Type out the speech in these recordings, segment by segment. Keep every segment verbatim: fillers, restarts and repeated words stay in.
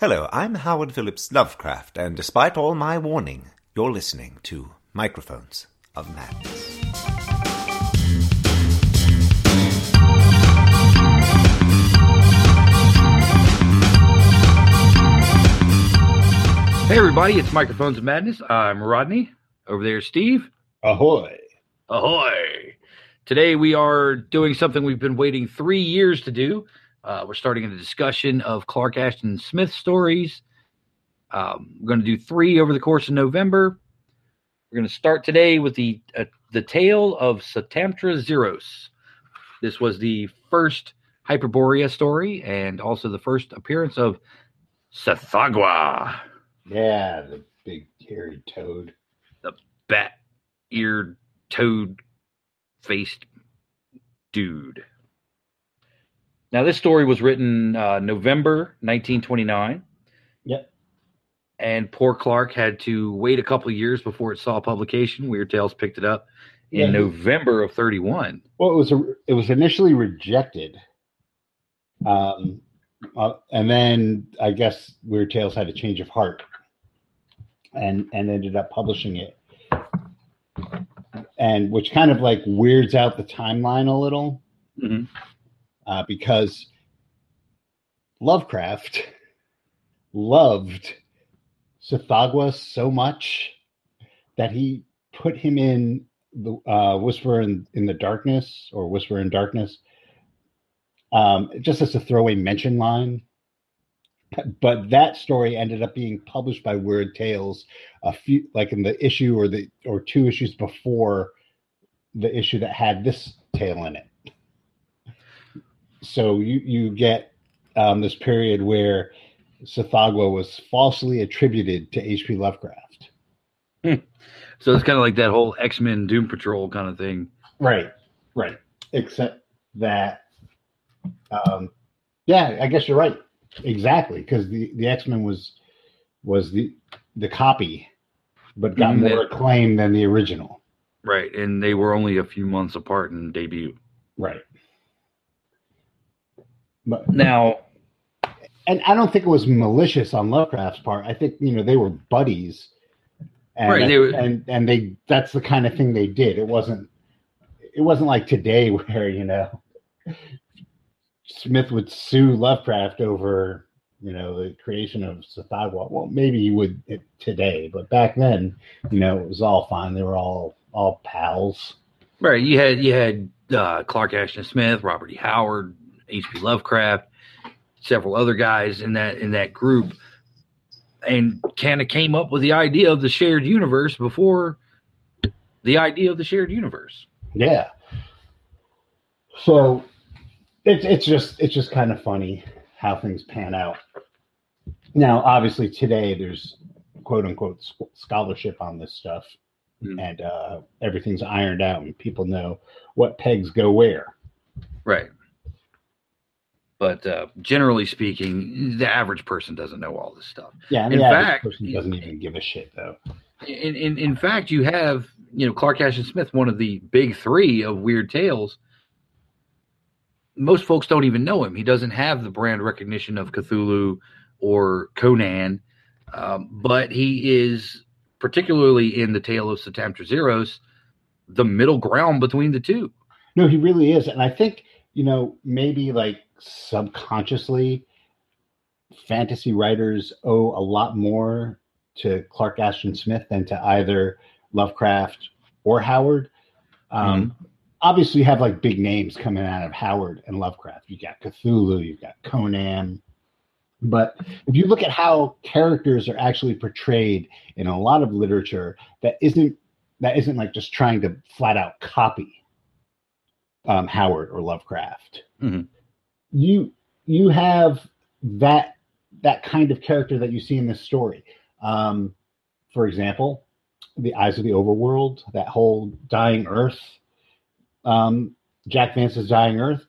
Hello, I'm Howard Phillips Lovecraft, and despite all my warning, you're listening to Microphones of Madness. Hey everybody, it's Microphones of Madness. I'm Rodney. Over there, Steve. Ahoy. Ahoy. Today we are doing something we've been waiting three years to do. Uh, we're starting a discussion of Clark Ashton Smith stories. Um, we're going to do three over the course of November. We're going to start today with the uh, the tale of Satampra Zeiros. This was the first Hyperborea story and also the first appearance of Tsathoggua. Yeah, the big hairy toad. The bat-eared toad-faced dude. Now, this story was written uh, November nineteen twenty-nine. Yep. And poor Clark had to wait a couple of years before it saw publication. Weird Tales picked it up in yeah. November of thirty-one. Well, it was a, it was initially rejected. Um, uh, and then I guess Weird Tales had a change of heart and and ended up publishing it. And which kind of like weirds out the timeline a little. Mm-hmm. Uh, because Lovecraft loved Tsathoggua so much that he put him in the uh, Whisper in, in the Darkness or Whisper in Darkness, um, just as a throwaway mention line. But that story ended up being published by Weird Tales a few, like in the issue or the or two issues before the issue that had this tale in it. So you, you get um, this period where Tsathoggua was falsely attributed to H P Lovecraft. So it's kind of like that whole X-Men Doom Patrol kind of thing. Right, right. Except that, um, yeah, I guess you're right. Exactly, because the, the X-Men was was the the copy, but got mm-hmm. more acclaim than the original. Right, and they were only a few months apart in debut. Right. But, now, and I don't think it was malicious on Lovecraft's part. I think, you know, they were buddies, and right, they were, and and they that's the kind of thing they did. It wasn't it wasn't like today where, you know, Smith would sue Lovecraft over, you know, the creation of Tsathoggua. Well, maybe he would today, but back then, you know, it was all fine. They were all all pals. Right. You had you had uh, Clark Ashton Smith, Robert E. Howard, H P Lovecraft, several other guys in that in that group, and kind of came up with the idea of the shared universe before the idea of the shared universe. Yeah. So it's it's just it's just kind of funny how things pan out. Now, obviously, today there's quote unquote scholarship on this stuff, mm-hmm. and uh, everything's ironed out, and people know what pegs go where. Right. But uh, generally speaking, the average person doesn't know all this stuff. Yeah, and in the average fact, person doesn't in, even give a shit, though. In, in in fact, you have, you know, Clark Ashton Smith, one of the big three of Weird Tales. Most folks don't even know him. He doesn't have the brand recognition of Cthulhu or Conan, um, but he is, particularly in the tale of Satampra Zeiros, the middle ground between the two. No, he really is, and I think, you know, maybe like subconsciously, fantasy writers owe a lot more to Clark Ashton Smith than to either Lovecraft or Howard. Um, mm-hmm. Obviously, you have like big names coming out of Howard and Lovecraft. You got Cthulhu, you've got Conan. But if you look at how characters are actually portrayed in a lot of literature, that isn't that isn't like just trying to flat out copy um, Howard or Lovecraft. Mm-hmm. You you have that that kind of character that you see in this story. Um, for example, the Eyes of the Overworld, that whole Dying Earth, um, Jack Vance's Dying Earth.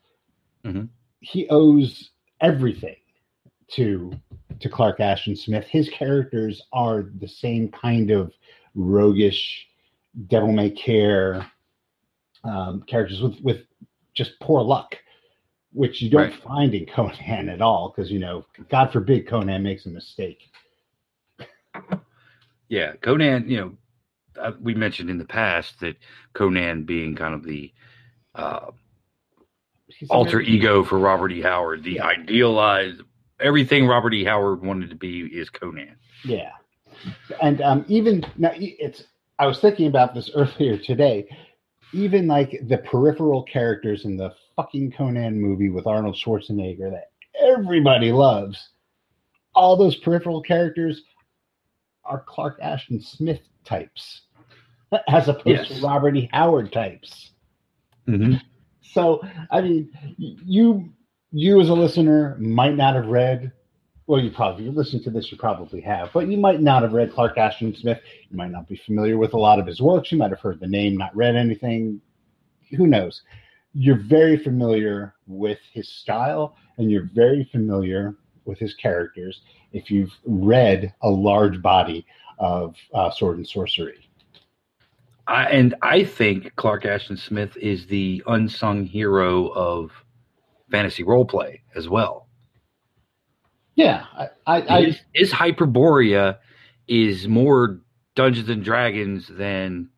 Mm-hmm. He owes everything to to Clark Ashton Smith. His characters are the same kind of roguish, devil may care um, characters with with just poor luck. which you don't right. find in Conan at all, because, you know, God forbid Conan makes a mistake. Yeah, Conan, you know, uh, we mentioned in the past that Conan being kind of the uh, alter ego for Robert E. Howard, the yeah. idealized, everything Robert E. Howard wanted to be is Conan. Yeah. And um, even, now it's, I was thinking about this earlier today, even like the peripheral characters in the fucking Conan movie with Arnold Schwarzenegger that everybody loves, all those peripheral characters are Clark Ashton Smith types as opposed yes. to Robert E. Howard types. Mm-hmm. So, I mean, you you as a listener might not have read, well, you probably, you listen to this, you probably have, but you might not have read Clark Ashton Smith. You might not be familiar with a lot of his works. You might have heard the name, not read anything. Who knows? You're very familiar with his style, and you're very familiar with his characters if you've read a large body of uh, Sword and Sorcery. I, and I think Clark Ashton Smith is the unsung hero of fantasy roleplay as well. Yeah. I, I, his, I, his Hyperborea is more Dungeons and Dragons than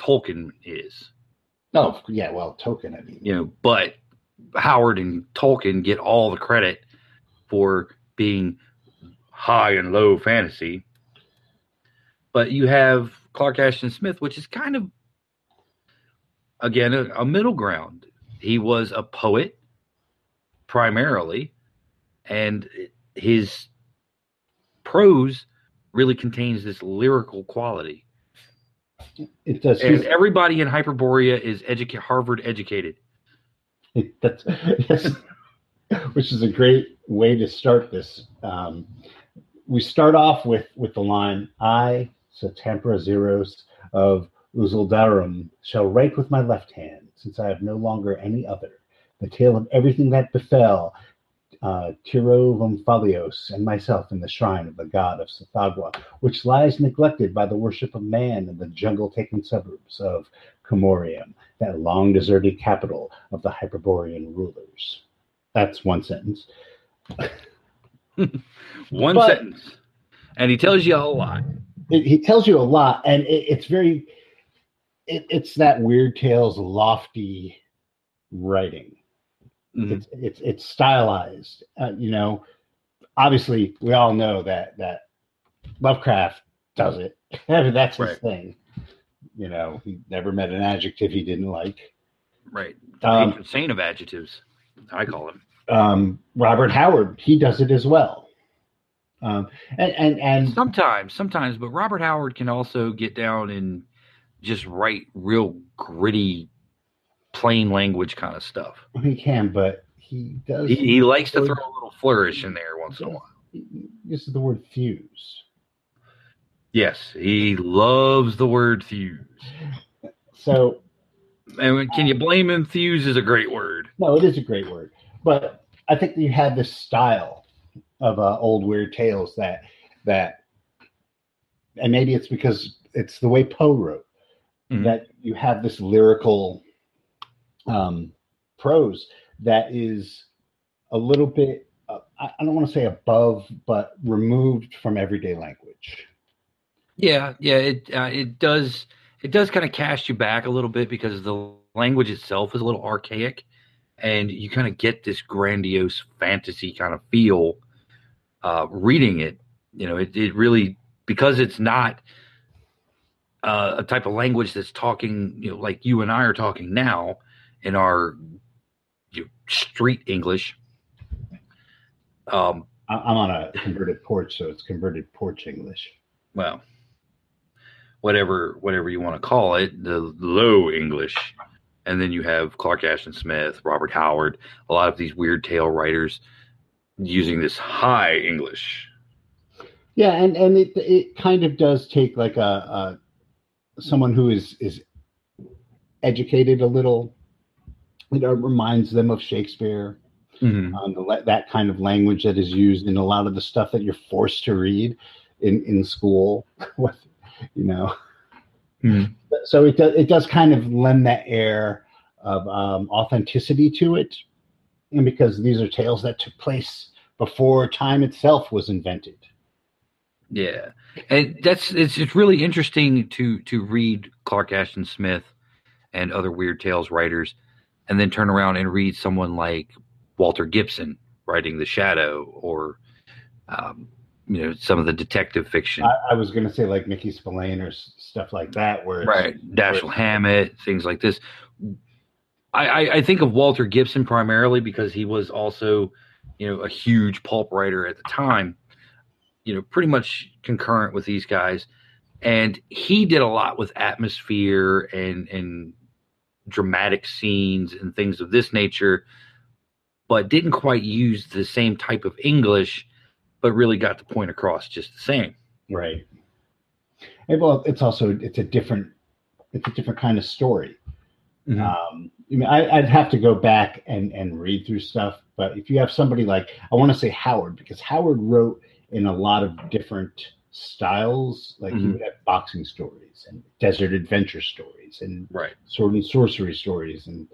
Tolkien is. Oh, yeah, well, Tolkien, I mean. You know, but Howard and Tolkien get all the credit for being high and low fantasy. But you have Clark Ashton Smith, which is kind of, again, a, a middle ground. He was a poet, primarily, and his prose really contains this lyrical quality. It does. And everybody in Hyperborea is edu- Harvard educated. That's, yes. Which is a great way to start this. Um, we start off with, with the line, I, Satampra Zeiros of Uzuldaroum, shall write with my left hand, since I have no longer any other, the tale of everything that befell uh, Tirouv Ompallios and myself in the shrine of the god of Tsathoggua, which lies neglected by the worship of man in the jungle-taken suburbs of Commoriom, that long-deserted capital of the Hyperborean rulers. That's one sentence. one but, sentence. And he tells you a lot. It, he tells you a lot, and it, it's very, it, it's that Weird Tales lofty writing. Mm-hmm. It's, it's it's stylized. Uh, you know, obviously, we all know that, that Lovecraft does it. I mean, that's right. his thing. You know, he never met an adjective he didn't like. Right. Um, the saint of adjectives. I call him um, Robert Howard. He does it as well, um, and, and and sometimes, sometimes. But Robert Howard can also get down and just write real gritty, plain language kind of stuff. He can, but he does. He, he likes to throw a little flourish in there once in a while. This is the word fuse. Yes, he loves the word fuse. So. And can you blame him? Fuse is a great word. No, it is a great word. But I think you had this style of uh, old Weird Tales that, that, and maybe it's because it's the way Poe wrote, mm-hmm. that you have this lyrical um, prose that is a little bit, uh, I don't want to say above, but removed from everyday language. Yeah, yeah, it uh, it does... It does kind of cast you back a little bit because the language itself is a little archaic, and you kind of get this grandiose fantasy kind of feel uh, reading it. You know, it, it really, because it's not uh, a type of language that's talking, you know, like you and I are talking now in our you know, street English. Um, I'm on a converted porch, so it's converted porch English. Well. Whatever, whatever you want to call it, the low English. And then you have Clark Ashton Smith, Robert Howard, a lot of these Weird Tale writers using this high English. Yeah, and, and it it kind of does take like a, a someone who is, is educated a little. It reminds them of Shakespeare, mm-hmm. um, that kind of language that is used in a lot of the stuff that you're forced to read in, in school. You know, mm-hmm. so it does, it does kind of lend that air of um, authenticity to it, and because these are tales that took place before time itself was invented. Yeah, and that's it's it's really interesting to to read Clark Ashton Smith and other Weird Tales writers, and then turn around and read someone like Walter Gibson writing The Shadow, or um, you know, some of the detective fiction. I, I was going to say like Mickey Spillane or stuff like that, where right Dashiell Hammett, things like this. I, I, I think of Walter Gibson primarily because he was also, you know, a huge pulp writer at the time, you know, pretty much concurrent with these guys. And he did a lot with atmosphere and, and dramatic scenes and things of this nature, but didn't quite use the same type of English, but really got the point across just the same. Right. And well, it's also, it's a different, it's a different kind of story. Mm-hmm. Um, I mean, I, I'd have to go back and, and read through stuff, but if you have somebody like, I want to say Howard, because Howard wrote in a lot of different styles, like mm-hmm. he would have boxing stories and desert adventure stories and right. sword and sorcery stories and,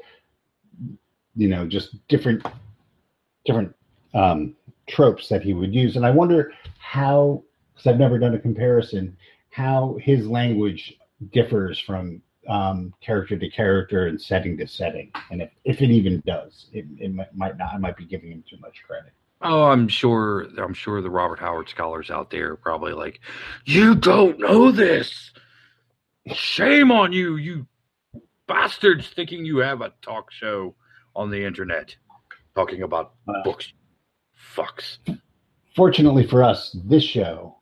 you know, just different, different um, tropes that he would use. And I wonder how, because I've never done a comparison, how his language differs from um character to character and setting to setting, and if, if it even does, it, it might not. I might be giving him too much credit. Oh, I'm sure. I'm sure the Robert Howard scholars out there are probably like, you don't know this. Shame on you, you bastards! Thinking you have a talk show on the internet talking about uh, books, fucks. Fortunately for us, this show,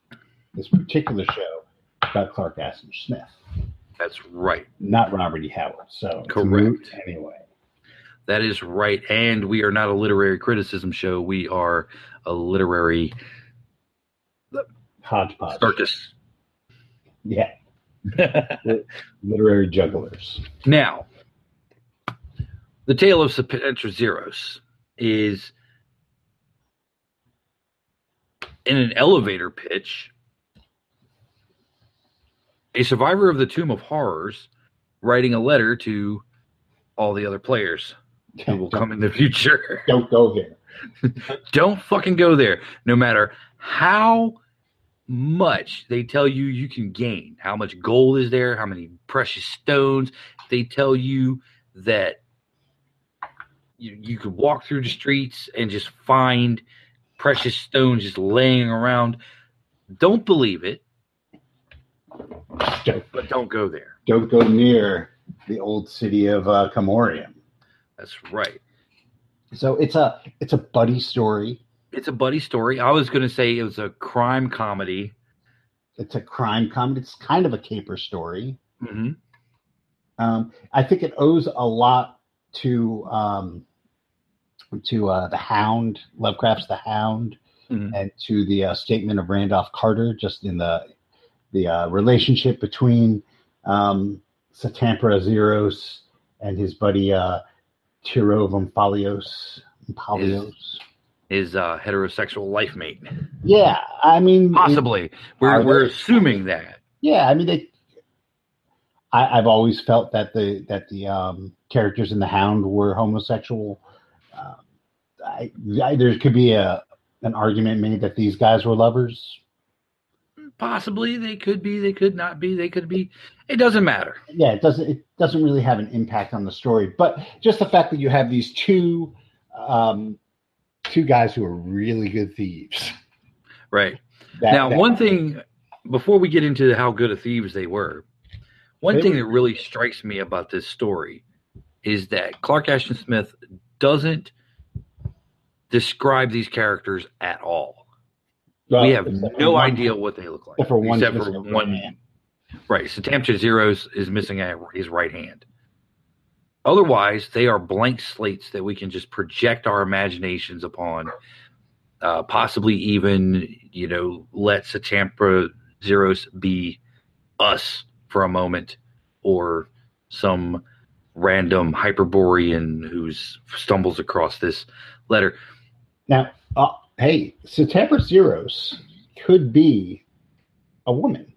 this particular show, is about Clark Ashton Smith. That's right. Not Robert E. Howard. So correct. Anyway, that is right. And we are not a literary criticism show. We are a literary hodgepodge circus. Yeah. Literary jugglers. Now, the tale of Satampra Zeiros is in an elevator pitch. A survivor of the Tomb of Horrors writing a letter to all the other players who will come in the future. Don't go there. Don't fucking go there. No matter how much they tell you you can gain, how much gold is there, how many precious stones, they tell you that you, you could walk through the streets and just find precious stones just laying around. Don't believe it. Don't, but don't go there. Don't go near the old city of uh, Commoriom. That's right. So it's a it's a buddy story. It's a buddy story. I was going to say it was a crime comedy. It's a crime comedy. It's kind of a caper story. Mm-hmm. Um, I think it owes a lot to um, to uh, the Hound, Lovecraft's The Hound, mm-hmm. and to the uh, statement of Randolph Carter, just in the. The uh, relationship between um, Satampra Zeiros and his buddy uh, Tirouv Ompallios, Ompallios, his, his uh, heterosexual life mate. Yeah, I mean, possibly it, we're we're they, assuming that. Yeah, I mean, they, I, I've always felt that the that the um, characters in The Hound were homosexual. Uh, I, I, there could be a an argument made that these guys were lovers. Possibly they could be, they could not be, they could be. It doesn't matter. Yeah, it doesn't. It doesn't really have an impact on the story. But just the fact that you have these two, um, two guys who are really good thieves. Right. That, now, that, one thing before we get into how good of thieves they were, one they thing were, that really strikes me about this story is that Clark Ashton Smith doesn't describe these characters at all. Well, we have no one, idea what they look like, except for one. Except for one man. Right. Satampra Zeiros is missing a, his right hand. Otherwise, they are blank slates that we can just project our imaginations upon, uh, possibly even, you know, let Satampra Zeiros be us for a moment, or some random Hyperborean who stumbles across this letter. Now, uh, hey, Satampra Zeiros could be a woman.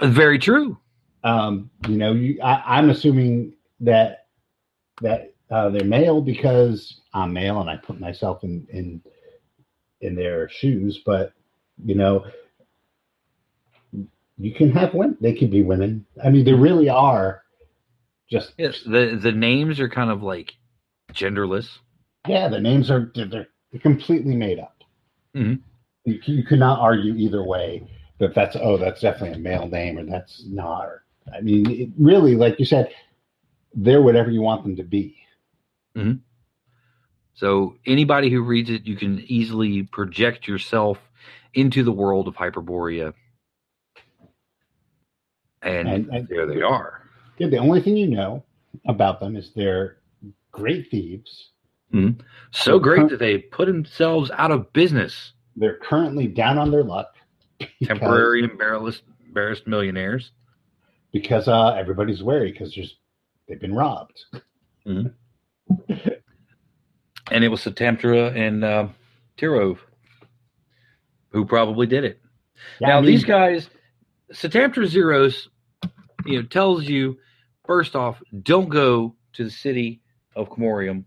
Very true. Um, you know, you, I, I'm assuming that that uh, they're male because I'm male and I put myself in, in in their shoes. But you know, you can have women. They could be women. I mean, they really are. Just yes, the the names are kind of like genderless. Yeah, the names are they're, they're completely made up. Mm-hmm. You, you could not argue either way that that's oh that's definitely a male name or that's not. Or, I mean, it really, like you said, they're whatever you want them to be. Mm-hmm. So anybody who reads it, you can easily project yourself into the world of Hyperborea, and, and, and there they are. Yeah, the only thing you know about them is they're great thieves. Mm-hmm. So they're great cur- that they put themselves out of business. They're currently down on their luck. Temporary embarrassed, embarrassed millionaires. Because uh, everybody's wary because there's they've been robbed. Mm-hmm. And it was Satampra and uh, Tirouv who probably did it. Yeah, now I mean, these guys, Satampra Zeiros, you know, tells you, first off, don't go to the city of Commoriom,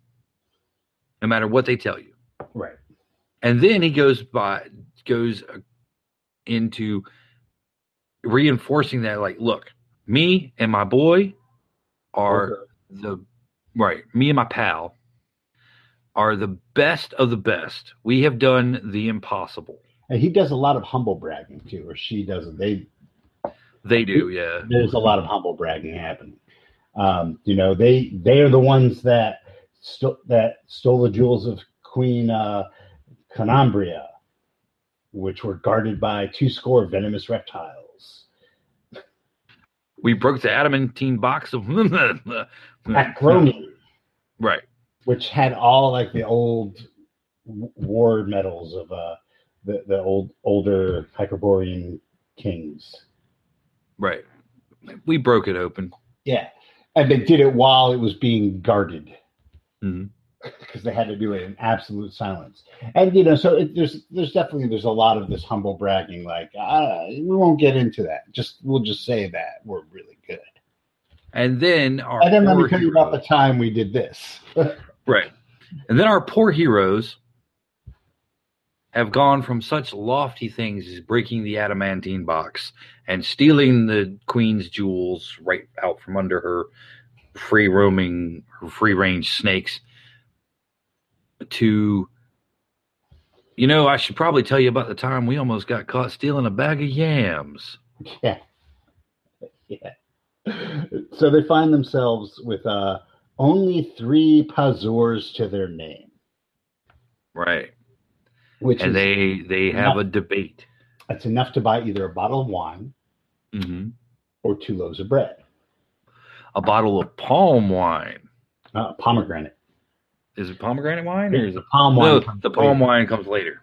no matter what they tell you. Right. And then he goes by goes into reinforcing that, like, look, me and my boy are okay. the right. Me and my pal are the best of the best. We have done the impossible. And he does a lot of humble bragging too, or she doesn't. They. They do, yeah. There's a lot of humble bragging happening. Um, you know, they they are the ones that st- that stole the jewels of Queen uh, Conumbria, which were guarded by two score venomous reptiles. We broke the adamantine box of Macronium, right? Which had all like the old war medals of uh, the the old older Hyperborean kings. Right. We broke it open. Yeah. And they did it while it was being guarded. Mm-hmm. Because they had to do it in absolute silence. And, you know, so it, there's there's definitely, there's a lot of this humble bragging, like, ah, we won't get into that. Just, we'll just say that we're really good. And then our And then let me tell you about the time we did this. Right. And then our poor heroes have gone from such lofty things as breaking the adamantine box and stealing the queen's jewels right out from under her free roaming, her free range snakes to, you know, I should probably tell you about the time we almost got caught stealing a bag of yams. Yeah. Yeah. So they find themselves with uh, only three Pazurs to their name. Right. Which and they, they enough, have a debate. That's enough to buy either a bottle of wine mm-hmm. or two loaves of bread. A bottle of palm wine. Uh, pomegranate. Is it pomegranate wine? Or is it palm wine? No, the palm wine comes later.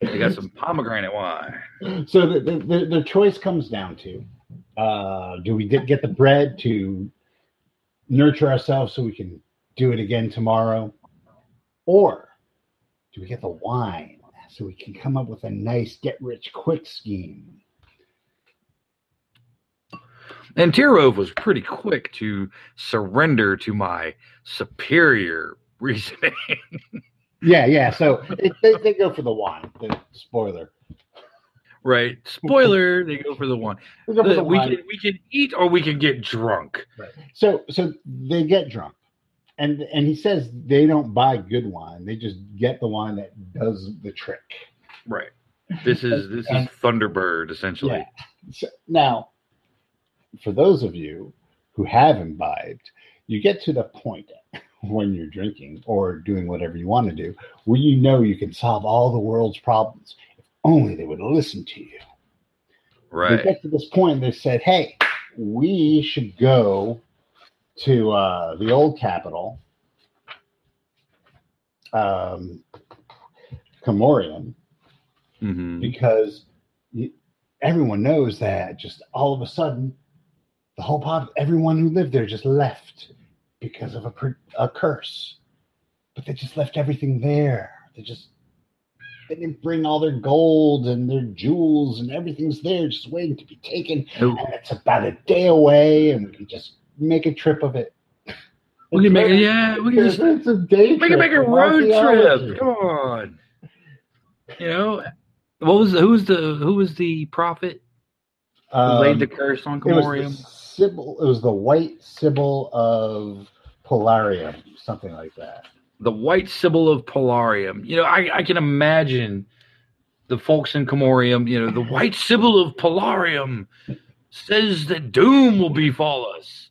They got some pomegranate wine. So the, the, the, the choice comes down to, uh, do we get the bread to nurture ourselves so we can do it again tomorrow? Or do we get the wine so we can come up with a nice get-rich-quick scheme? And Tirouv was pretty quick to surrender to my superior reasoning. yeah, yeah. So it, they, they go for the wine. The spoiler. Right. Spoiler, they go for the wine. They go for the we, wine. Can, we can eat or we can get drunk. Right. So, so they get drunk. And and he says they don't buy good wine; they just get the wine that does the trick. Right. This is this and, is Thunderbird essentially. Yeah. So, now, for those of you who have imbibed, you get to the point when you're drinking or doing whatever you want to do, where you know you can solve all the world's problems if only they would listen to you. Right. They get to this point, and they said, "Hey, we should go to uh, the old capital, um, Commoriom, mm-hmm. because you, everyone knows that just all of a sudden, the whole pod, everyone who lived there just left because of a, a curse. But they just left everything there. They just they didn't bring all their gold and their jewels and everything's there just waiting to be taken. Ooh. And it's about a day away and we can just make a trip of it." We can make a, yeah, we can just it's a day we can make a road trip. Come on, you know, what was who was the who was the prophet who um, laid the curse on Commorium? It was the Sybil. It was the White Sybil of Polarion, something like that. The White Sybil of Polarion. You know, I, I can imagine the folks in Commorium. You know, the White Sybil of Polarion says that doom will befall us.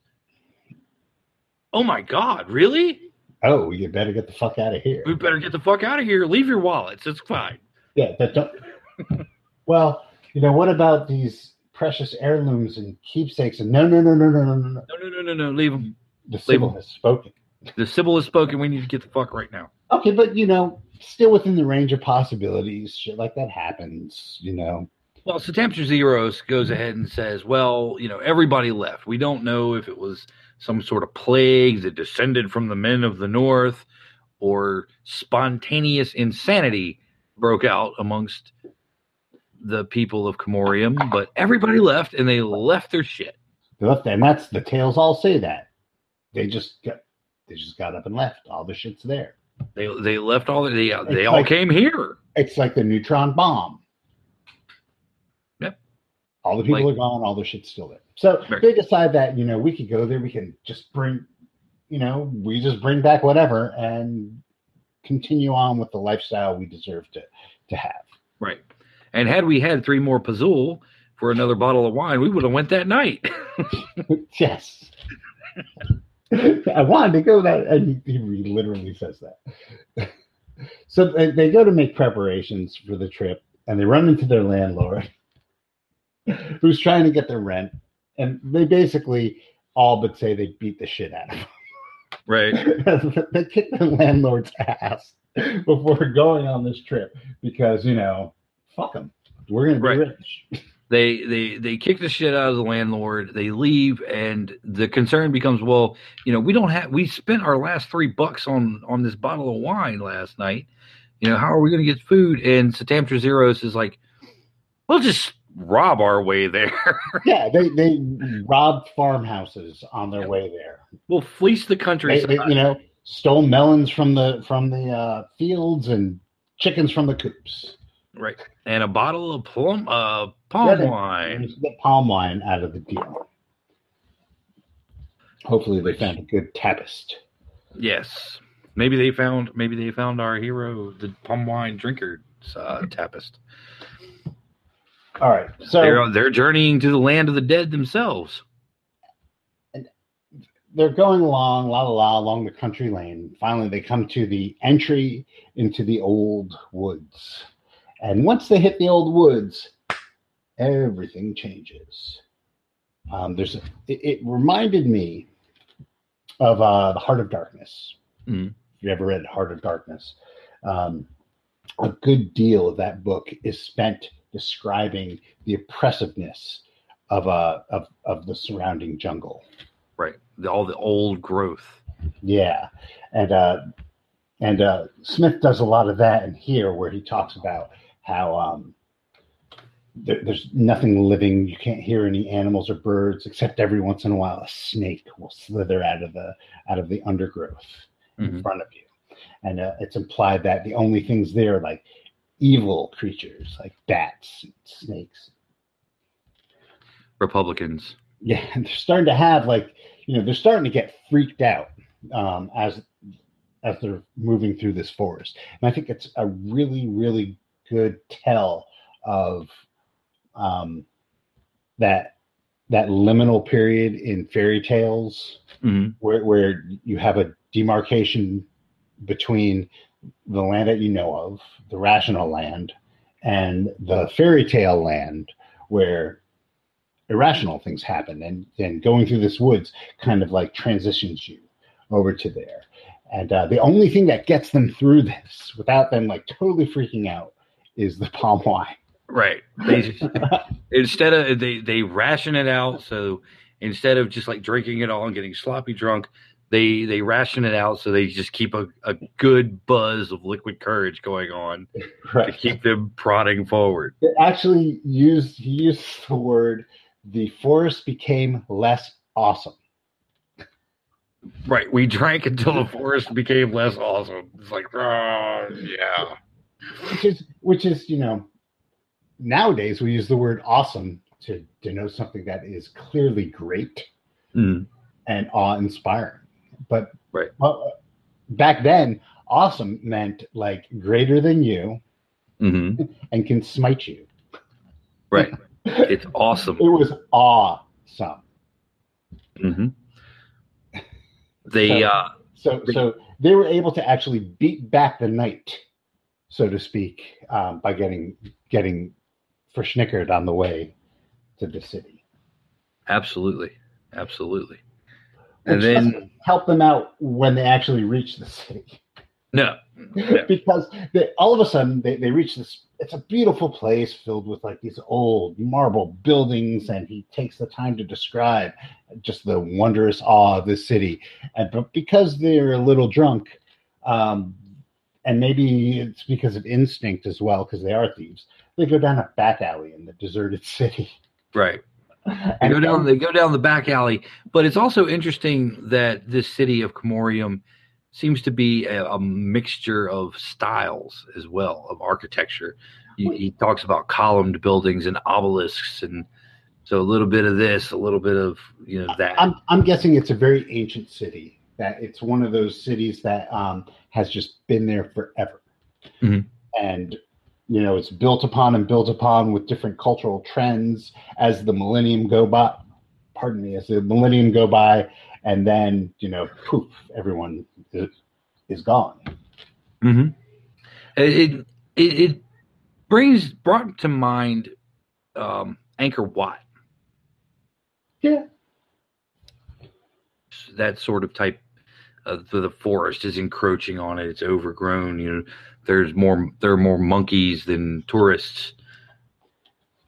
Oh my God! Really? Oh, you better get the fuck out of here. We better get the fuck out of here. Leave your wallets. It's fine. Yeah. That don't... Well, you know, what about these precious heirlooms and keepsakes? And no, no, no, no, no, no, no, no, no, no, no, no. Leave them. The Sybil has spoken. The Sybil has spoken. We need to get the fuck right now. Okay, but you know, still within the range of possibilities, shit like that happens. You know. Well, Satampra Zeiros goes ahead and says, well, you know, everybody left. We don't know if it was some sort of plague that descended from the men of the North or spontaneous insanity broke out amongst the people of Commorium, but everybody left and they left their shit. They left, and that's the tales all say that. They just got, they just got up and left. All the shit's there. They they left all the, they, they all like, came here. It's like the neutron bomb. All the people like, are gone. All their shit's still there. So right. They decide that, you know, we could go there. We can just bring, you know, we just bring back whatever and continue on with the lifestyle we deserve to, to have. Right. And had we had three more Pazul for another bottle of wine, we would have went that night. Yes. I wanted to go that. And he literally says that. So they, they go to make preparations for the trip and they run into their landlord, who's trying to get their rent, and they basically all but say they beat the shit out of them. Right. They kicked the landlord's ass before going on this trip because, you know, fuck them. We're going to be right. rich. They, they, they kick the shit out of the landlord. They leave, and the concern becomes, well, you know, we don't have, we spent our last three bucks on, on this bottle of wine last night. You know, how are we going to get food? And Satampra Zeiros is like, we'll just rob our way there. Yeah, they they robbed farmhouses on their yeah. way there. We'll fleece the countryside. They, they, you know, stole melons from the from the uh, fields and chickens from the coops. Right, and a bottle of plum, uh, palm yeah, they, wine. They get palm wine out of the deal. Hopefully, they found a good tapest. Yes, maybe they found maybe they found our hero, the palm wine drinker, uh, tapest. All right, so they're, they're journeying to the land of the dead themselves. And they're going along, la la la, along the country lane. Finally, they come to the entry into the old woods. And once they hit the old woods, everything changes. Um, there's a, it, it reminded me of uh, The Heart of Darkness. Mm-hmm. If you ever read Heart of Darkness, um, a good deal of that book is spent describing the oppressiveness of a of, of the surrounding jungle, right? The, all the old growth, yeah. And uh, and uh, Smith does a lot of that in here, where he talks about how um, there, there's nothing living. You can't hear any animals or birds, except every once in a while a snake will slither out of the out of the undergrowth mm-hmm. in front of you, and uh, it's implied that the only things there are like evil creatures like bats, snakes, Republicans. Yeah, and they're starting to have like, you know, they're starting to get freaked out um, as as they're moving through this forest. And I think it's a really, really good tell of um, that that liminal period in fairy tales mm-hmm. where where you have a demarcation between the land that you know of, the rational land, and the fairy tale land where irrational things happen. And then going through this woods kind of like transitions you over to there. And uh, the only thing that gets them through this without them like totally freaking out is the palm wine. Right. They just, instead of they, they ration it out. So instead of just like drinking it all and getting sloppy drunk, They they ration it out, so they just keep a, a good buzz of liquid courage going on right. to keep them prodding forward. It actually used used the word, the forest became less awesome. Right, we drank until the forest became less awesome. It's like, oh, yeah. Which is, which is, you know, nowadays we use the word awesome to denote something that is clearly great mm. and awe-inspiring. But right. well, back then, awesome meant, like, greater than you mm-hmm. and can smite you. Right. It's awesome. It was awesome. Mm-hmm. They, so, uh, so, they, so they were able to actually beat back the night, so to speak, um, by getting getting verschnickered on the way to the city. Absolutely, absolutely. Which and then help them out when they actually reach the city. No, no. Because they, all of a sudden they, they reach this. It's a beautiful place filled with like these old marble buildings, and he takes the time to describe just the wondrous awe of this city. And but because they're a little drunk, um, and maybe it's because of instinct as well, because they are thieves, they go down a back alley in the deserted city. Right. They go down. They go down the back alley. But it's also interesting that this city of Commoriom seems to be a, a mixture of styles as well, of architecture. He, he talks about columned buildings and obelisks, and so a little bit of this, a little bit of you know that. I'm I'm guessing it's a very ancient city. That it's one of those cities that um, has just been there forever, mm-hmm. and you know it's built upon and built upon with different cultural trends as the millennium go by. Pardon me, as the millennium go by. And then, you know, poof, everyone is, is gone. Mm-hmm. It, it it brings brought to mind um, Anchor Watt. Yeah. That sort of type of the forest is encroaching on it. It's overgrown. You know, there's more there are more monkeys than tourists.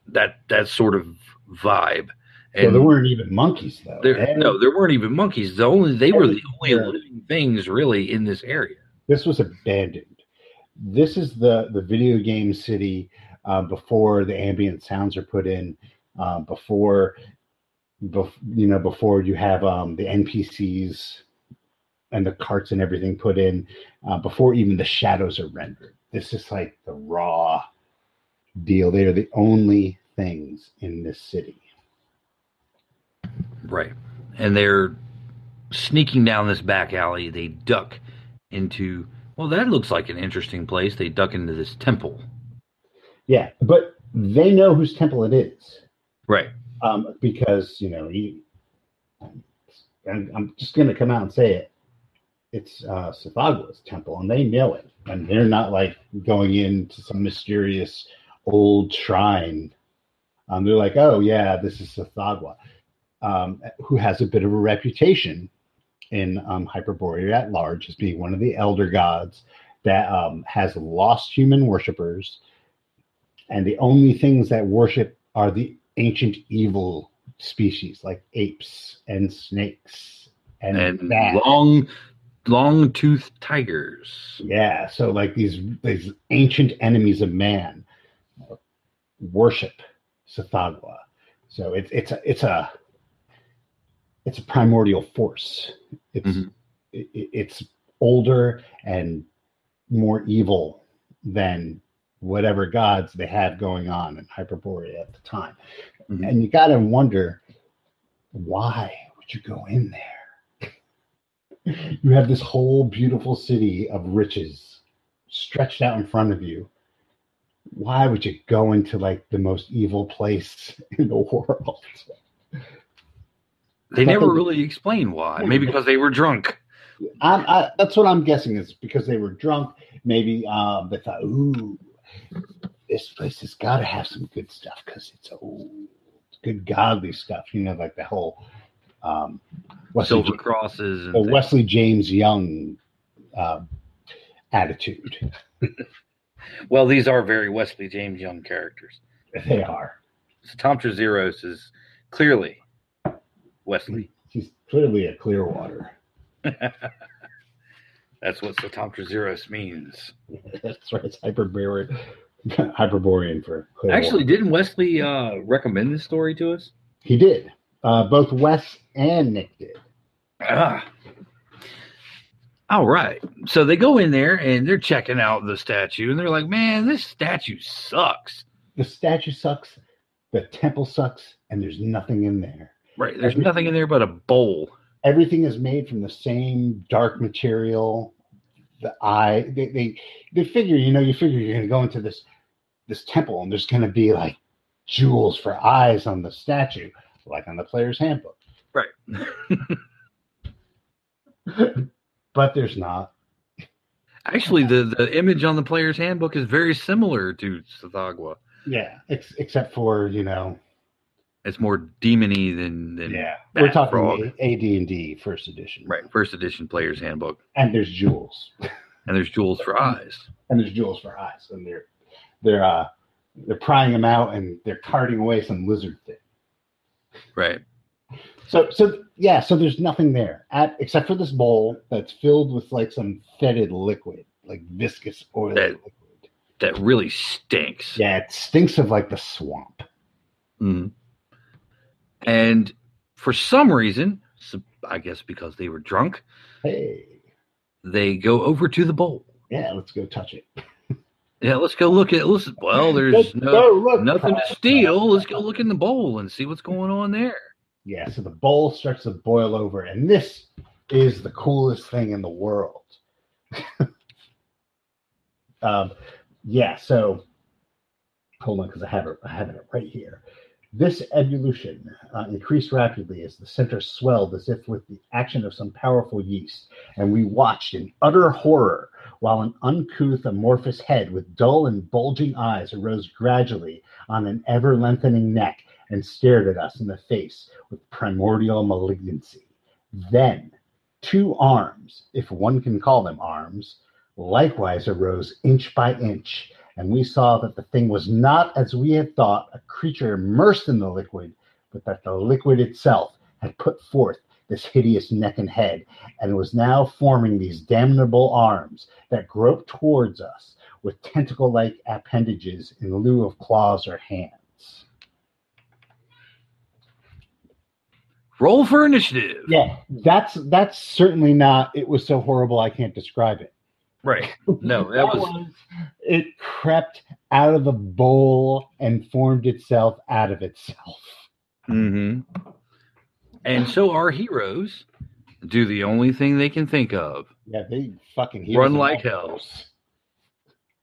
That that sort of vibe. And well, there weren't even monkeys, though. There, no, there weren't even monkeys. The only they were the only living things, really, in this area. This was abandoned. This is the, the video game city uh, before the ambient sounds are put in. Uh, before, bef- you know, before you have um, the N P Cs and the carts and everything put in. Uh, before even the shadows are rendered. This is like the raw deal. They are the only things in this city. Right. And they're sneaking down this back alley. They duck into, well, that looks like an interesting place. They duck into this temple. Yeah, but they know whose temple it is. Right. Um, because, you know, he, and I'm just going to come out and say it. It's uh, Tsathogua's temple, and they know it. And they're not, like, going into some mysterious old shrine. Um, they're like, oh, yeah, this is Tsathoggua. Um, who has a bit of a reputation in um, Hyperborea at large as being one of the elder gods that um, has lost human worshipers. And the only things that worship are the ancient evil species like apes and snakes and, and long, long-toothed tigers. Yeah, so like these, these ancient enemies of man worship Tsathoggua. So it, it's a... It's a It's a primordial force. It's mm-hmm. it, it's older and more evil than whatever gods they have going on in Hyperborea at the time. Mm-hmm. And you got to wonder, why would you go in there? You have this whole beautiful city of riches stretched out in front of you. Why would you go into like the most evil place in the world? They never really explain why. Maybe because they were drunk. I, I, that's what I'm guessing is because they were drunk. Maybe um, they thought, ooh, this place has got to have some good stuff because it's old, good godly stuff. You know, like the whole um, Wesley Silver J- crosses. And the things. Wesley James Young uh, attitude. Well, these are very Wesley James Young characters. They are. Satampra Zeiros is clearly... Wesley. He's clearly a Clearwater. That's what Satampra Zeiros means. That's right. It's Hyperborean, Hyperborean for Clearwater. Actually, didn't Wesley uh, recommend this story to us? He did. Uh, both Wes and Nick did. Ah. All right. So they go in there and they're checking out the statue and they're like, man, this statue sucks. The statue sucks. The temple sucks. And there's nothing in there. Right. There's everything, nothing in there but a bowl. Everything is made from the same dark material. The eye, they, they, they figure, you know, you figure you're going to go into this, this temple and there's going to be like jewels for eyes on the statue, like on the player's handbook. Right. But there's not. Actually, the, the image on the player's handbook is very similar to Tsathoggua. Yeah, ex- except for, you know... It's more demon-y than... than yeah, we're talking A D and D first edition. Right, first edition player's handbook. And there's jewels. And there's jewels for eyes. And there's jewels for eyes. And they're they're uh, they're prying them out and they're carting away some lizard thing. Right. So, so yeah, so there's nothing there, at, except for this bowl that's filled with, like, some fetid liquid, like viscous oily that, liquid. That really stinks. Yeah, it stinks of, like, the swamp. Mm-hmm. And for some reason, I guess because they were drunk, hey, they go over to the bowl. Yeah, let's go touch it. Yeah, let's go look at Listen, Well, there's let's no look, nothing to steal. Let's go look in the bowl and see what's going on there. Yeah, so the bowl starts to boil over, and this is the coolest thing in the world. um, yeah, so hold on, because I have it, I have it right here. This ebullition uh, increased rapidly as the center swelled as if with the action of some powerful yeast, and we watched in utter horror while an uncouth, amorphous head with dull and bulging eyes arose gradually on an ever-lengthening neck and stared at us in the face with primordial malignancy. Then, two arms, if one can call them arms, likewise arose inch by inch, and we saw that the thing was not, as we had thought, a creature immersed in the liquid, but that the liquid itself had put forth this hideous neck and head, and was now forming these damnable arms that groped towards us with tentacle-like appendages in lieu of claws or hands. Roll for initiative. Yeah, that's that's certainly not, it was so horrible I can't describe it. Right. No, that, that was... was... It crept out of the bowl and formed itself out of itself. Mm-hmm. And so our heroes do the only thing they can think of. Yeah, they fucking heroes. Run like hell.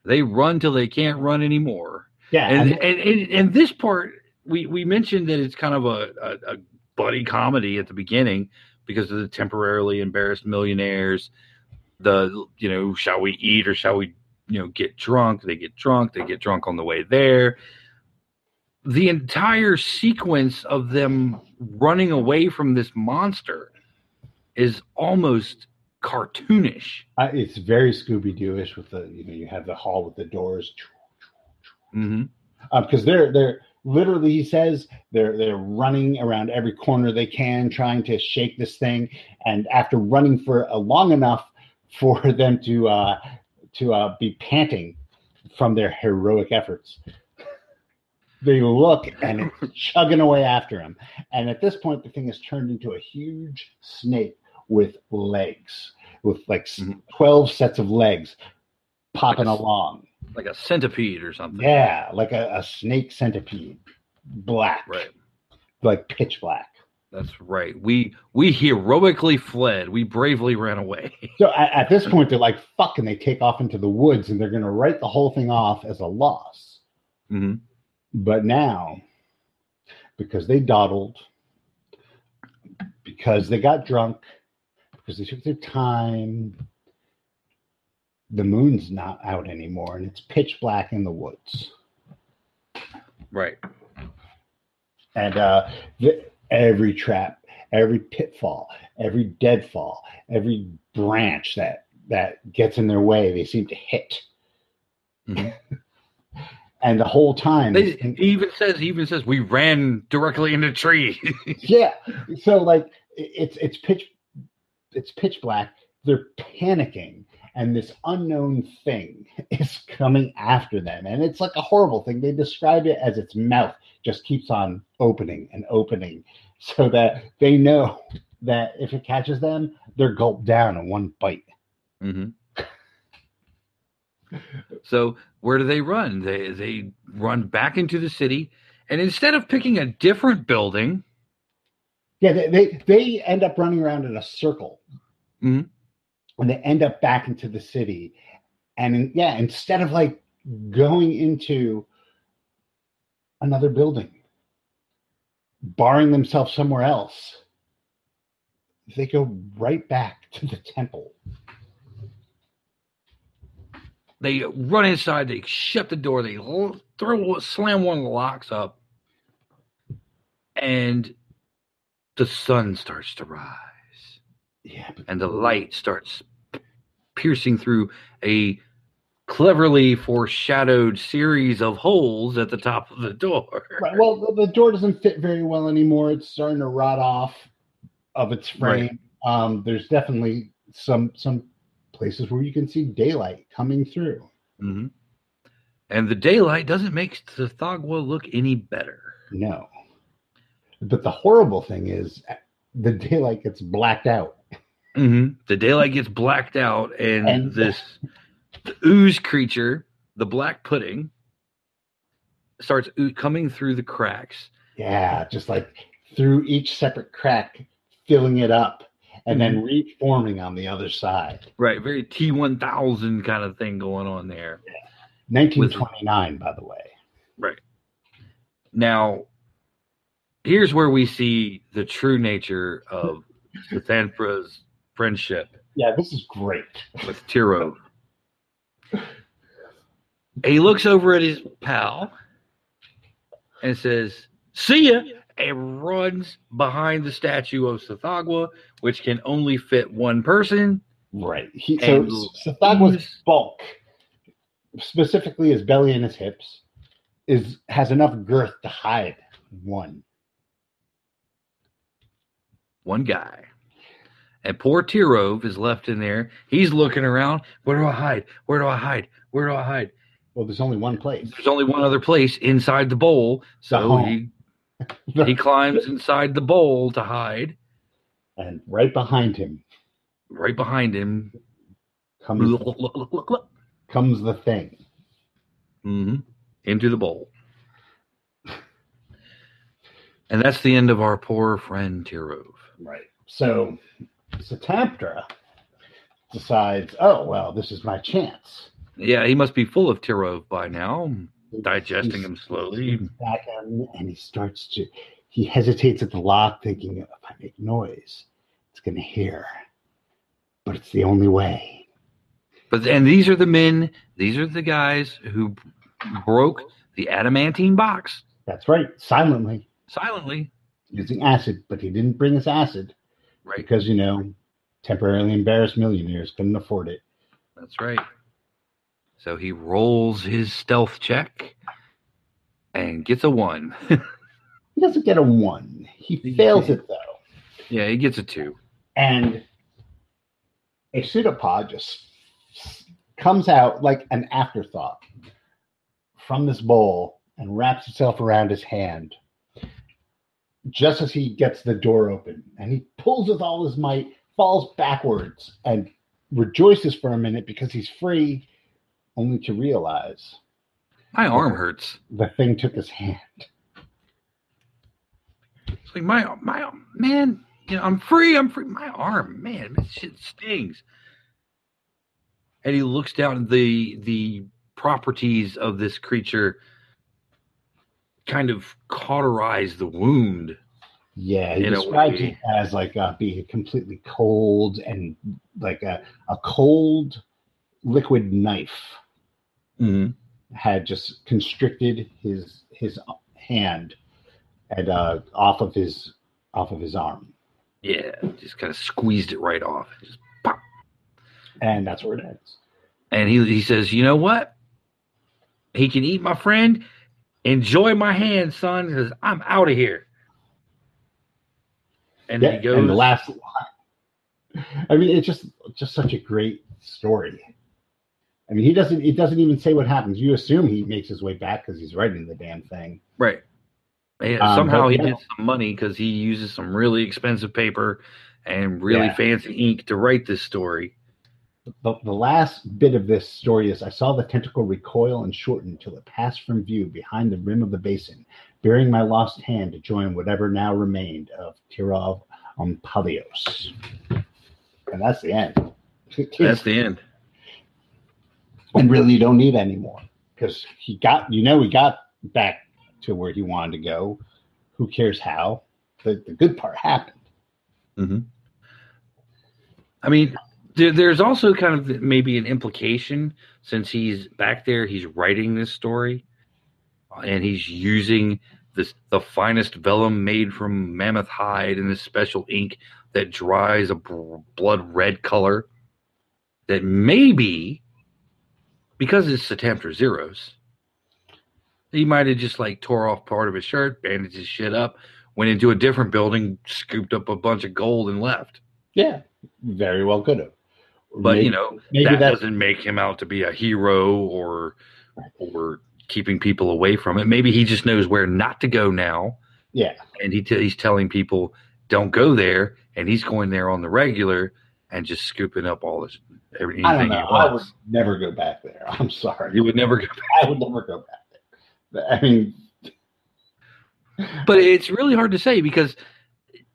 They run till they can't run anymore. Yeah. And and, and, and, and this part, we, we mentioned that it's kind of a... a, a buddy comedy at the beginning because of the temporarily embarrassed millionaires, the, you know, shall we eat or shall we, you know, get drunk? They get drunk. They get drunk on the way there. The entire sequence of them running away from this monster is almost cartoonish. Uh, it's very Scooby-Doo-ish with the, you know, you have the hall with the doors. Mm-hmm. Uh, because they're, they're, literally, he says they're they're running around every corner they can, trying to shake this thing. And after running for uh, long enough for them to uh, to uh, be panting from their heroic efforts, they look and it's chugging away after him. And at this point, the thing has turned into a huge snake with legs, with like mm-hmm. twelve sets of legs popping like a, along, like a centipede or something. Yeah, like a, a snake centipede, black, right? Like pitch black. That's right. We we heroically fled. We bravely ran away. So at, at this point, they're like, "Fuck!" and they take off into the woods, and they're going to write the whole thing off as a loss. Mm-hmm. But now, because they dawdled, because they got drunk, because they took their time. The moon's not out anymore, and it's pitch black in the woods. Right. And uh, the, every trap, every pitfall, every deadfall, every branch that, that gets in their way, they seem to hit. Mm-hmm. And the whole time... They, he even says, he even says, we ran directly into a tree. Yeah. So, like, it's it's pitch it's pitch black. They're panicking. And this unknown thing is coming after them. And it's like a horrible thing. They describe it as its mouth just keeps on opening and opening so that they know that if it catches them, they're gulped down in one bite. Mm-hmm. So where do they run? They they run back into the city, and instead of picking a different building, yeah, they they, they end up running around in a circle, mm-hmm. and they end up back into the city, and in, yeah, instead of like going into another building, barring themselves somewhere else, they go right back to the temple. They run inside, they shut the door, they throw, slam one of the locks up, and the sun starts to rise. Yeah, but- and the light starts piercing through a cleverly foreshadowed series of holes at the top of the door. Right. Well, the door doesn't fit very well anymore. It's starting to rot off of its frame. Right. Um, there's definitely some some places where you can see daylight coming through. Mm-hmm. And the daylight doesn't make Tsathoggua look any better. No. But the horrible thing is the daylight gets blacked out. Mm-hmm. The daylight gets blacked out and, and this... The ooze creature, the black pudding, starts oo- coming through the cracks. Yeah, just like through each separate crack, filling it up, and then reforming on the other side. Right, very T one thousand kind of thing going on there. Yeah. nineteen twenty-nine, With, by the way. Right. Now, here's where we see the true nature of Satanpra's friendship. Yeah, this is great. With Tirouv. He looks over at his pal and says, "See ya," and runs behind the statue of Tsathoggua, which can only fit one person. Right. He, so Sathagwa's bulk, specifically his belly and his hips, is has enough girth to hide one. One guy. And poor Tirouv is left in there. He's looking around. Where do I hide? Where do I hide? Where do I hide? Well, there's only one place. There's only one other place inside the bowl. So he he climbs inside the bowl to hide. And right behind him. Right behind him. Comes, comes the thing. Mm-hmm. Into the bowl. And that's the end of our poor friend Tirouv. Right. So... Satampra decides, oh, well, this is my chance. Yeah, he must be full of Tirouv by now, digesting he's, him slowly. Back him, and he starts to, he hesitates at the lock, thinking, if I make noise, it's going to hear. But it's the only way. But and these are the men, these are the guys who broke the adamantine box. That's right, silently. Silently. Using acid, but he didn't bring us acid. Right. Because, you know, temporarily embarrassed millionaires couldn't afford it. That's right. So he rolls his stealth check and gets a one. He doesn't get a one. He, he fails did. it, though. Yeah, he gets a two. And a pseudopod just comes out like an afterthought from this bowl and wraps itself around his hand. Just as he gets the door open, and he pulls with all his might, falls backwards, and rejoices for a minute because he's free, only to realize my arm hurts. The thing took his hand. It's like my my man, you know, I'm free, I'm free. My arm, man, this shit stings. And he looks down at the the properties of this creature. Kind of cauterize the wound. Yeah, he describes it as like uh, being completely cold and like a, a cold liquid knife mm-hmm. had just constricted his his hand and uh, off of his off of his arm. Yeah, just kind of squeezed it right off. Just pop, and that's where it ends. And he he says, "You know what? He can eat my friend. Enjoy my hand, son, because I'm out of here." And yeah, he goes. And the last line. I mean, it's just just such a great story. I mean, he doesn't. It doesn't even say what happens. You assume he makes his way back because he's writing the damn thing, right? Yeah, um, somehow he gets some money because he uses some really expensive paper and really yeah. fancy ink to write this story. The, the last bit of this story is, I saw the tentacle recoil and shorten till it passed from view behind the rim of the basin, bearing my lost hand to join whatever now remained of Tirouv Ompallios. And that's the end. That's the end. And really, you don't need any more, because he got, you know, he got back to where he wanted to go. Who cares how? The, the good part happened. Mm-hmm. I mean, there, there's also kind of maybe an implication, since he's back there, he's writing this story, and he's using this the finest vellum made from mammoth hide and this special ink that dries a blood red color. That maybe, because it's Satampra Zeiros, he might have just like tore off part of his shirt, bandaged his shit up, went into a different building, scooped up a bunch of gold, and left. Yeah, very well could have. But maybe, you know, maybe that doesn't make him out to be a hero or or keeping people away from it. Maybe he just knows where not to go now. Yeah, and he t- he's telling people don't go there, and he's going there on the regular and just scooping up all this. Everything I don't know. I would never go back there. I'm sorry. You would never go back. I would never go back there. I mean, but it's really hard to say, because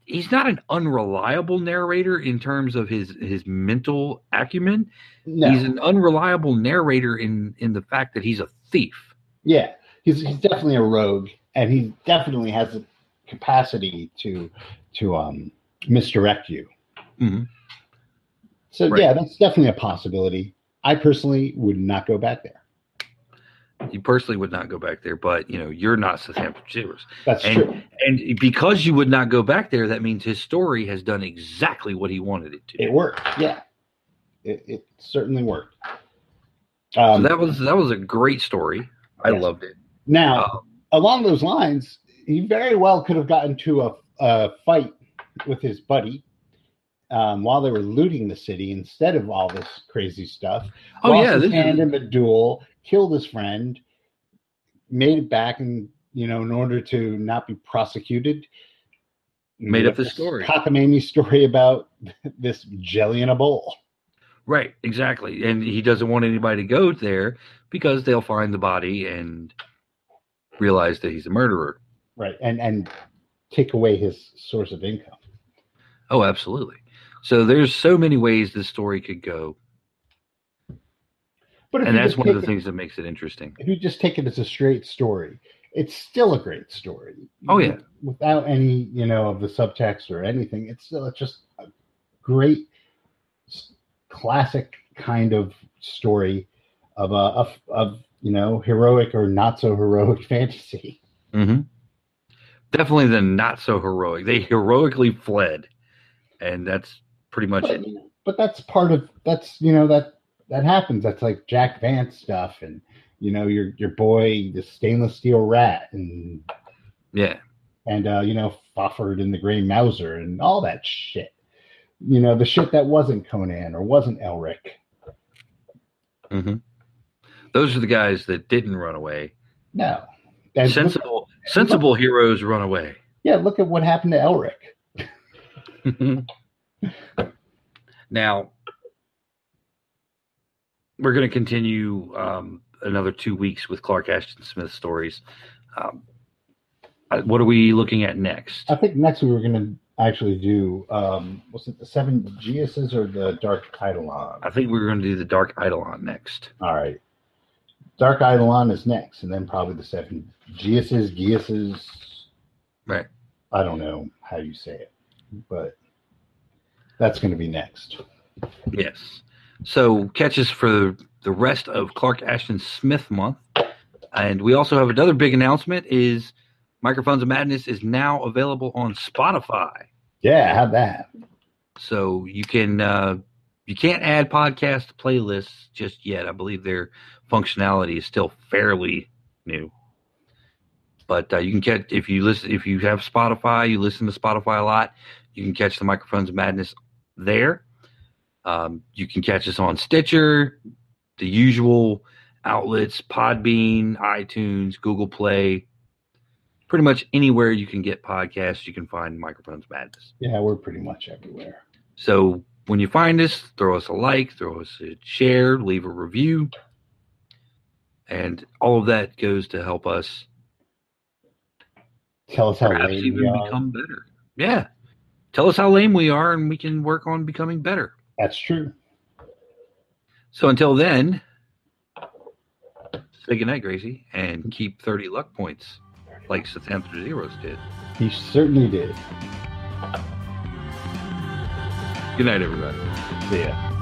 he's not an unreliable narrator in terms of his, his mental acumen. No. He's an unreliable narrator in, in the fact that he's a thief. Yeah, he's he's definitely a rogue, and he definitely has the capacity to to um, misdirect you. Mm-hmm. So right. Yeah, that's definitely a possibility. I personally would not go back there. You personally would not go back there, but you know, you're not Satampra Zeiros. That's and, true. And because you would not go back there, that means his story has done exactly what he wanted it to. It worked. Yeah. It, it certainly worked. Um, so that was that was a great story. I yes. loved it. Now, um, along those lines, he very well could have gotten to a, a fight with his buddy um, while they were looting the city instead of all this crazy stuff. Oh, lost yeah. His hand is- in the duel. Killed his friend, made it back, and you know, in order to not be prosecuted, made up this story, cockamamie story about this jelly in a bowl. Right, exactly. And he doesn't want anybody to go there because they'll find the body and realize that he's a murderer. Right, and and take away his source of income. Oh, absolutely. So there's so many ways this story could go. And that's one of the it, things that makes it interesting. If you just take it as a straight story, it's still a great story. Oh, yeah. Without any, you know, of the subtext or anything, it's still just a great classic kind of story of, a, of, of you know, heroic or not-so-heroic fantasy. Mm-hmm. Definitely the not-so-heroic. They heroically fled, and that's pretty much but, it. You know, but that's part of, that's, you know, that That happens. That's like Jack Vance stuff, and you know your your boy, the Stainless Steel Rat, and yeah, and uh, you know Fafhrd and the Grey Mouser and all that shit. You know, the shit that wasn't Conan or wasn't Elric. Mm-hmm. Those are the guys that didn't run away. No, and sensible at, sensible look, heroes run away. Yeah, look at what happened to Elric. Now. We're going to continue um, another two weeks with Clark Ashton Smith stories. Um, what are we looking at next? I think next we were going to actually do, um, was it the Seven Geuses or the Dark Eidolon? I think we were going to do the Dark Eidolon next. All right. Dark Eidolon is next, and then probably the Seven Geuses, Geuses. Right. I don't know how you say it, but that's going to be next. Yes. So catch us for the rest of Clark Ashton Smith month. And we also have another big announcement is Microphones of Madness is now available on Spotify. Yeah, have that. So you can uh, you can't add podcast playlists just yet. I believe their functionality is still fairly new. But uh, you can catch if you listen if you have Spotify, you listen to Spotify a lot, you can catch the Microphones of Madness there. Um, you can catch us on Stitcher, the usual outlets, Podbean, iTunes, Google Play, pretty much anywhere you can get podcasts, you can find Microphones Madness. Yeah, we're pretty much everywhere. So when you find us, throw us a like, throw us a share, leave a review. And all of that goes to help us tell us how perhaps lame even we are. Become better. Yeah. Tell us how lame we are, and we can work on becoming better. That's true. So until then, say goodnight, Gracie, and keep thirty luck points like Satampra Zeiros did. He certainly did. Good night, everybody. See ya.